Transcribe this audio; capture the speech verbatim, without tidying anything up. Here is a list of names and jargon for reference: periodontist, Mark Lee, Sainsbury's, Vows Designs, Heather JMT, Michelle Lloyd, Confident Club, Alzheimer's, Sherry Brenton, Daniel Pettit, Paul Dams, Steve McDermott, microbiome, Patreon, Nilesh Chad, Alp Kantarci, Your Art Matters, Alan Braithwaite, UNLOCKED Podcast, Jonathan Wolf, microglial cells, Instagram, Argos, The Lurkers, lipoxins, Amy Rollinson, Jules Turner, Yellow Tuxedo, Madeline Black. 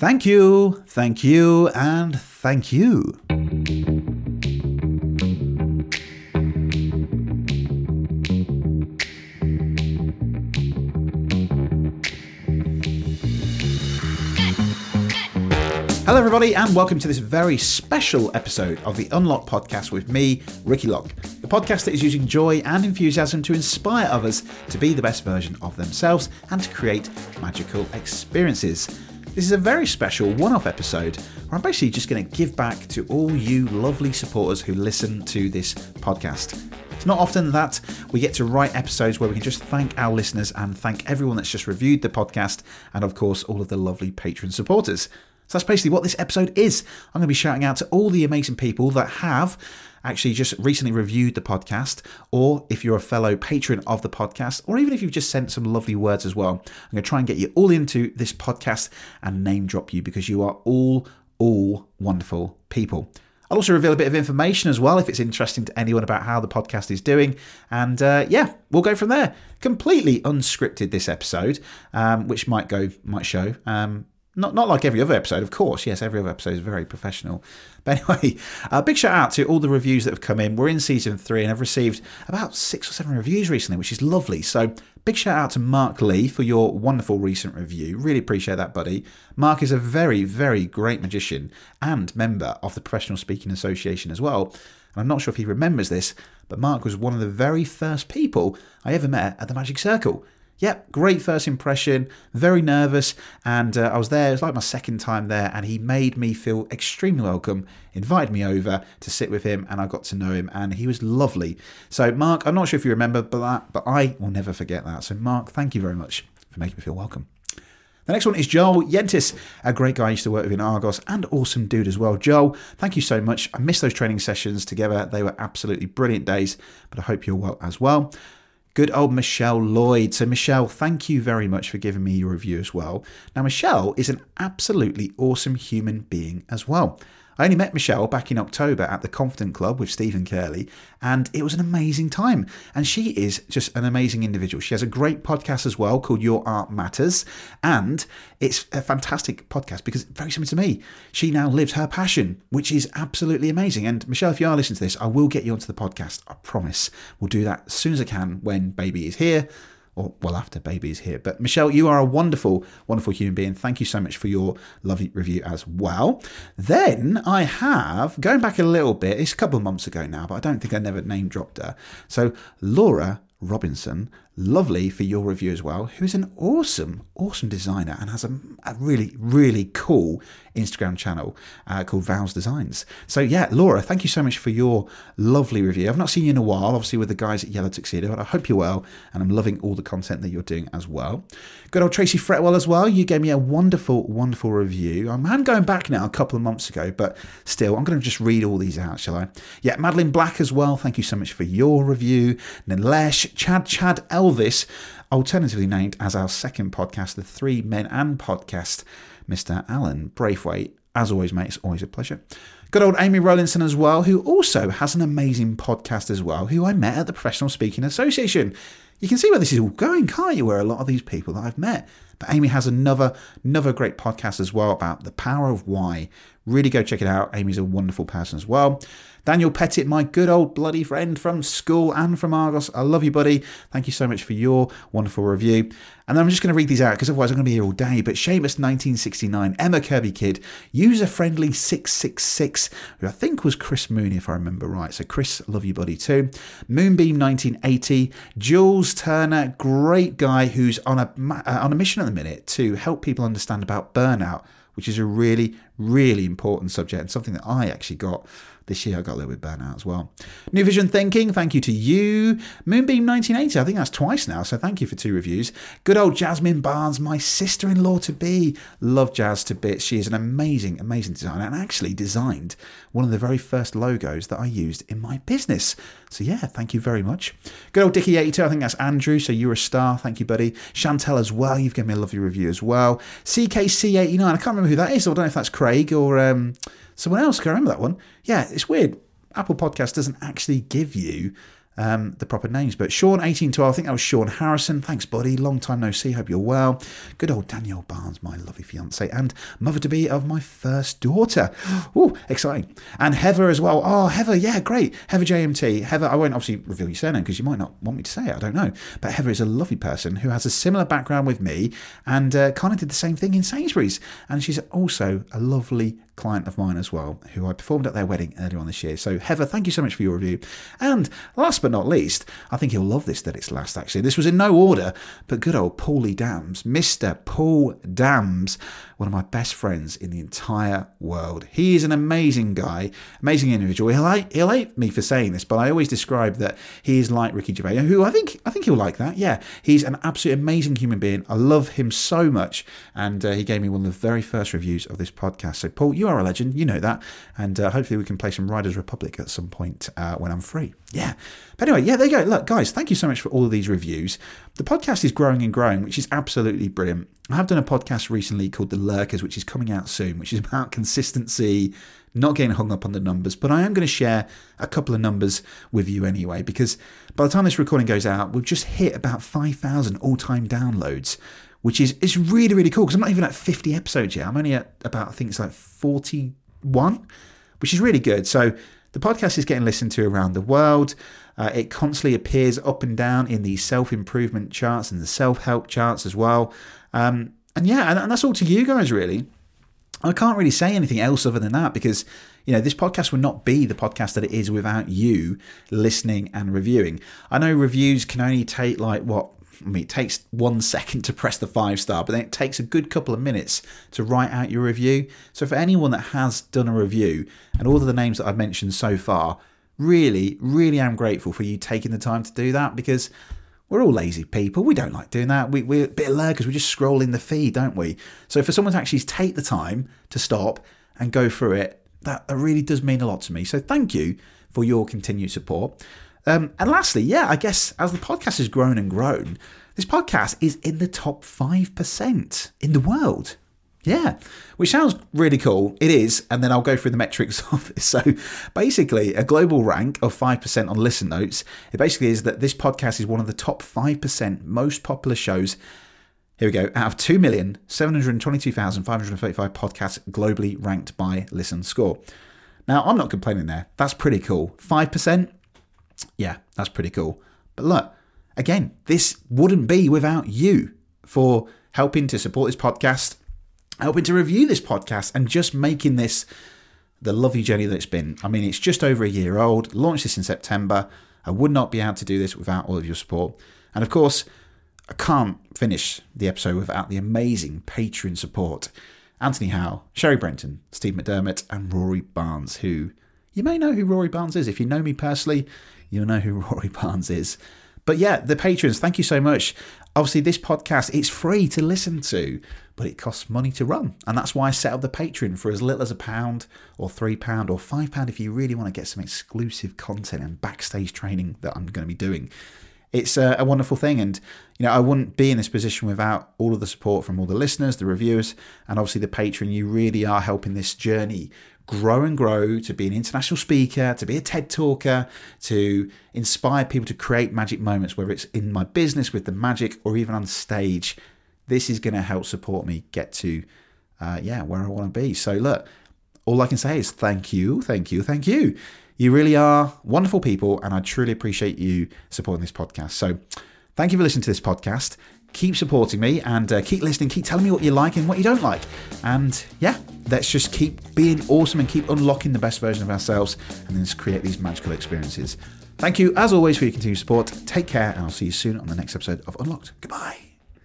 Thank you, thank you, and thank you. Hello everybody and welcome to this very special episode of the UNLOCKED Podcast with me, Ricky Lock, the podcast that is using joy and enthusiasm to inspire others to be the best version of themselves and to create magical experiences. This is a very special one-off episode where I'm basically just going to give back to all you lovely supporters who listen to this podcast. It's not often that we get to write episodes where we can just thank our listeners and thank everyone that's just reviewed the podcast and of course all of the lovely Patreon supporters. So that's basically what this episode is. I'm going to be shouting out to all the amazing people that have actually just recently reviewed the podcast, or if you're a fellow patron of the podcast, or even if you've just sent some lovely words as well. I'm going to try and get you all into this podcast and name drop you because you are all, all wonderful people. I'll also reveal a bit of information as well if it's interesting to anyone about how the podcast is doing. And uh, yeah, we'll go from there. Completely unscripted this episode, um, which might go, might show. Um, Not not like every other episode, of course. Yes, every other episode is very professional. But anyway, a big shout out to all the reviews that have come in. We're in season three and I've received about six or seven reviews recently, which is lovely. So big shout out to Mark Lee for your wonderful recent review. Really appreciate that, buddy. Mark is a very, very great magician and member of the Professional Speaking Association as well. And I'm not sure if he remembers this, but Mark was one of the very first people I ever met at the Magic Circle. Yep, great first impression, very nervous, and uh, I was there, it was like my second time there, and he made me feel extremely welcome, invited me over to sit with him, and I got to know him, and he was lovely. So Mark, I'm not sure if you remember but that, but I will never forget that. So Mark, thank you very much for making me feel welcome. The next one is Joel Yentis, a great guy I used to work with in Argos and awesome dude as well. Joel, thank you so much. I missed those training sessions together. They were absolutely brilliant days, but I hope you're well as well. Good old Michelle Lloyd. So Michelle, thank you very much for giving me your review as well. Now, Michelle is an absolutely awesome human being as well. I only met Michelle back in October at the Confident Club with Stephen Curley, and it was an amazing time. And she is just an amazing individual. She has a great podcast as well called Your Art Matters, and it's a fantastic podcast because very similar to me. She now lives her passion, which is absolutely amazing. And Michelle, if you are listening to this, I will get you onto the podcast. I promise. We'll do that as soon as I can when baby is here. Or, well, after baby is here. But Michelle, you are a wonderful, wonderful human being. Thank you so much for your lovely review as well. Then I have, going back a little bit, it's a couple of months ago now, but I don't think I never name dropped her. So Laura Robinson, lovely for your review as well, who is an awesome, awesome designer and has a, a really, really cool Instagram channel uh, called Vows Designs. So yeah, Laura, thank you so much for your lovely review. I've not seen you in a while, obviously with the guys at Yellow Tuxedo, but I hope you're well and I'm loving all the content that you're doing as well. Good old Tracy Fretwell as well. You gave me a wonderful, wonderful review. I'm going back now a couple of months ago, but still, I'm going to just read all these out, shall I? Yeah, Madeline Black as well. Thank you so much for your review. Nilesh Chad, Chad L. Elvis, alternatively named as our second podcast, The Three Men and Podcast, Mister Alan Braithwaite. As always, mate, it's always a pleasure. Good old Amy Rollinson as well, who also has an amazing podcast as well, who I met at the Professional Speaking Association. You can see where this is all going, can't you, where a lot of these people that I've met. But Amy has another, another great podcast as well about the power of why. Really go check it out. Amy's a wonderful person as well. Daniel Pettit, my good old bloody friend from school and from Argos. I love you, buddy. Thank you so much for your wonderful review. And then I'm just going to read these out because otherwise I'm going to be here all day. But Seamus nineteen sixty-nine, Emma Kirby Kid, User-Friendly six six six, who I think was Chris Moon, if I remember right. So Chris, love you, buddy, too. Moonbeam nineteen eighty, Jules Turner, great guy who's on a, uh, on a mission at the minute to help people understand about burnout, which is a really, really important subject and something that I actually got this year. I got a little bit burnt out as well. New Vision Thinking, thank you to you. Moonbeam nineteen eighty, I think that's twice now, so thank you for two reviews. Good old Jasmine Barnes, my sister-in-law-to-be. Love Jazz to bits. She is an amazing, amazing designer and actually designed one of the very first logos that I used in my business. So yeah, thank you very much. Good old Dickie eighty-two, I think that's Andrew, so you're a star. Thank you, buddy. Chantel as well, you've given me a lovely review as well. C K C eighty-nine, I can't remember who that is, so I don't know if that's correct. Or um, someone else, can I remember that one? Yeah, it's weird. Apple Podcast doesn't actually give you um, the proper names. But Sean, eighteen twelve, I think that was Sean Harrison. Thanks, buddy. Long time no see. Hope you're well. Good old Daniel Barnes, my lovely fiance and mother-to-be of my first daughter. Ooh, exciting. And Heather as well. Oh, Heather, yeah, great. Heather J M T. Heather, I won't obviously reveal your surname because you might not want me to say it. I don't know. But Heather is a lovely person who has a similar background with me and uh, kind of did the same thing in Sainsbury's. And she's also a lovely client of mine as well, who I performed at their wedding earlier on this year. So Heather, thank you so much for your review. And last but not least, I think you'll love this that it's last actually. This was in no order, but good old Paulie Dams, Mister Paul Dams, one of my best friends in the entire world. He is an amazing guy, amazing individual. He'll hate, he'll hate me for saying this, but I always describe that he is like Ricky Gervais, who I think I think he'll like that. Yeah, he's an absolute amazing human being. I love him so much, and uh, he gave me one of the very first reviews of this podcast. So Paul, you are a legend, you know that, and uh, hopefully we can play some Riders Republic at some point uh, when I'm free. Yeah, but anyway, yeah, there you go. Look, guys, thank you so much for all of these reviews. The podcast is growing and growing, which is absolutely brilliant. I have done a podcast recently called The Lurkers, which is coming out soon, which is about consistency, not getting hung up on the numbers, but I am going to share a couple of numbers with you anyway, because by the time this recording goes out, we'll just hit about five thousand all-time downloads, which is it's really, really cool, because I'm not even at fifty episodes yet. I'm only at about, I think it's like forty-one, which is really good. So the podcast is getting listened to around the world. Uh, it constantly appears up and down in the self-improvement charts and the self-help charts as well. Um, and yeah, and, and that's all to you guys, really. I can't really say anything else other than that, because you know, this podcast would not be the podcast that it is without you listening and reviewing. I know reviews can only take like what, I mean, it takes one second to press the five star, but then it takes a good couple of minutes to write out your review. So for anyone that has done a review, and all of the names that I've mentioned so far, really, really am grateful for you taking the time to do that, because we're all lazy people. We don't like doing that. We, we're a bit of lurkers. We just scroll in the feed, don't we? So for someone to actually take the time to stop and go through it, that, that really does mean a lot to me. So thank you for your continued support. Um, and lastly, yeah, I guess as the podcast has grown and grown, this podcast is in the top five percent in the world. Yeah, which sounds really cool. It is. And then I'll go through the metrics of it. So basically a global rank of five percent on Listen Notes. It basically is that this podcast is one of the top five percent most popular shows. Here we go. Out of two million seven hundred twenty-two thousand five hundred thirty-five podcasts globally ranked by Listen Score. Now, I'm not complaining there. That's pretty cool. five percent. Yeah, that's pretty cool. But look, again, this wouldn't be without you for helping to support this podcast, helping to review this podcast, and just making this the lovely journey that it's been. I mean, it's just over a year old, launched this in September. I would not be able to do this without all of your support. And of course, I can't finish the episode without the amazing Patreon support. Anthony Howe, Sherry Brenton, Steve McDermott, and Rory Barnes, who you may know who Rory Barnes is. If you know me personally, you'll know who Rory Barnes is. But yeah, the patrons, thank you so much. Obviously, this podcast, it's free to listen to, but it costs money to run. And that's why I set up the Patreon for as little as a pound or three pound or five pound if you really want to get some exclusive content and backstage training that I'm going to be doing. It's a, a wonderful thing. And, you know, I wouldn't be in this position without all of the support from all the listeners, the reviewers, and obviously the Patreon. You really are helping this journey grow and grow to be an international speaker, to be a TED talker, to inspire people to create magic moments, whether it's in my business with the magic or even on stage. This is going to help support me get to, uh, yeah, where I want to be. So look, all I can say is thank you, thank you, thank you. You really are wonderful people, and I truly appreciate you supporting this podcast. So thank you for listening to this podcast. Keep supporting me, and uh, keep listening, keep telling me what you like and what you don't like. And yeah, let's just keep being awesome and keep unlocking the best version of ourselves, and then just create these magical experiences. Thank you, as always, for your continued support. Take care, and I'll see you soon on the next episode of Unlocked. Goodbye.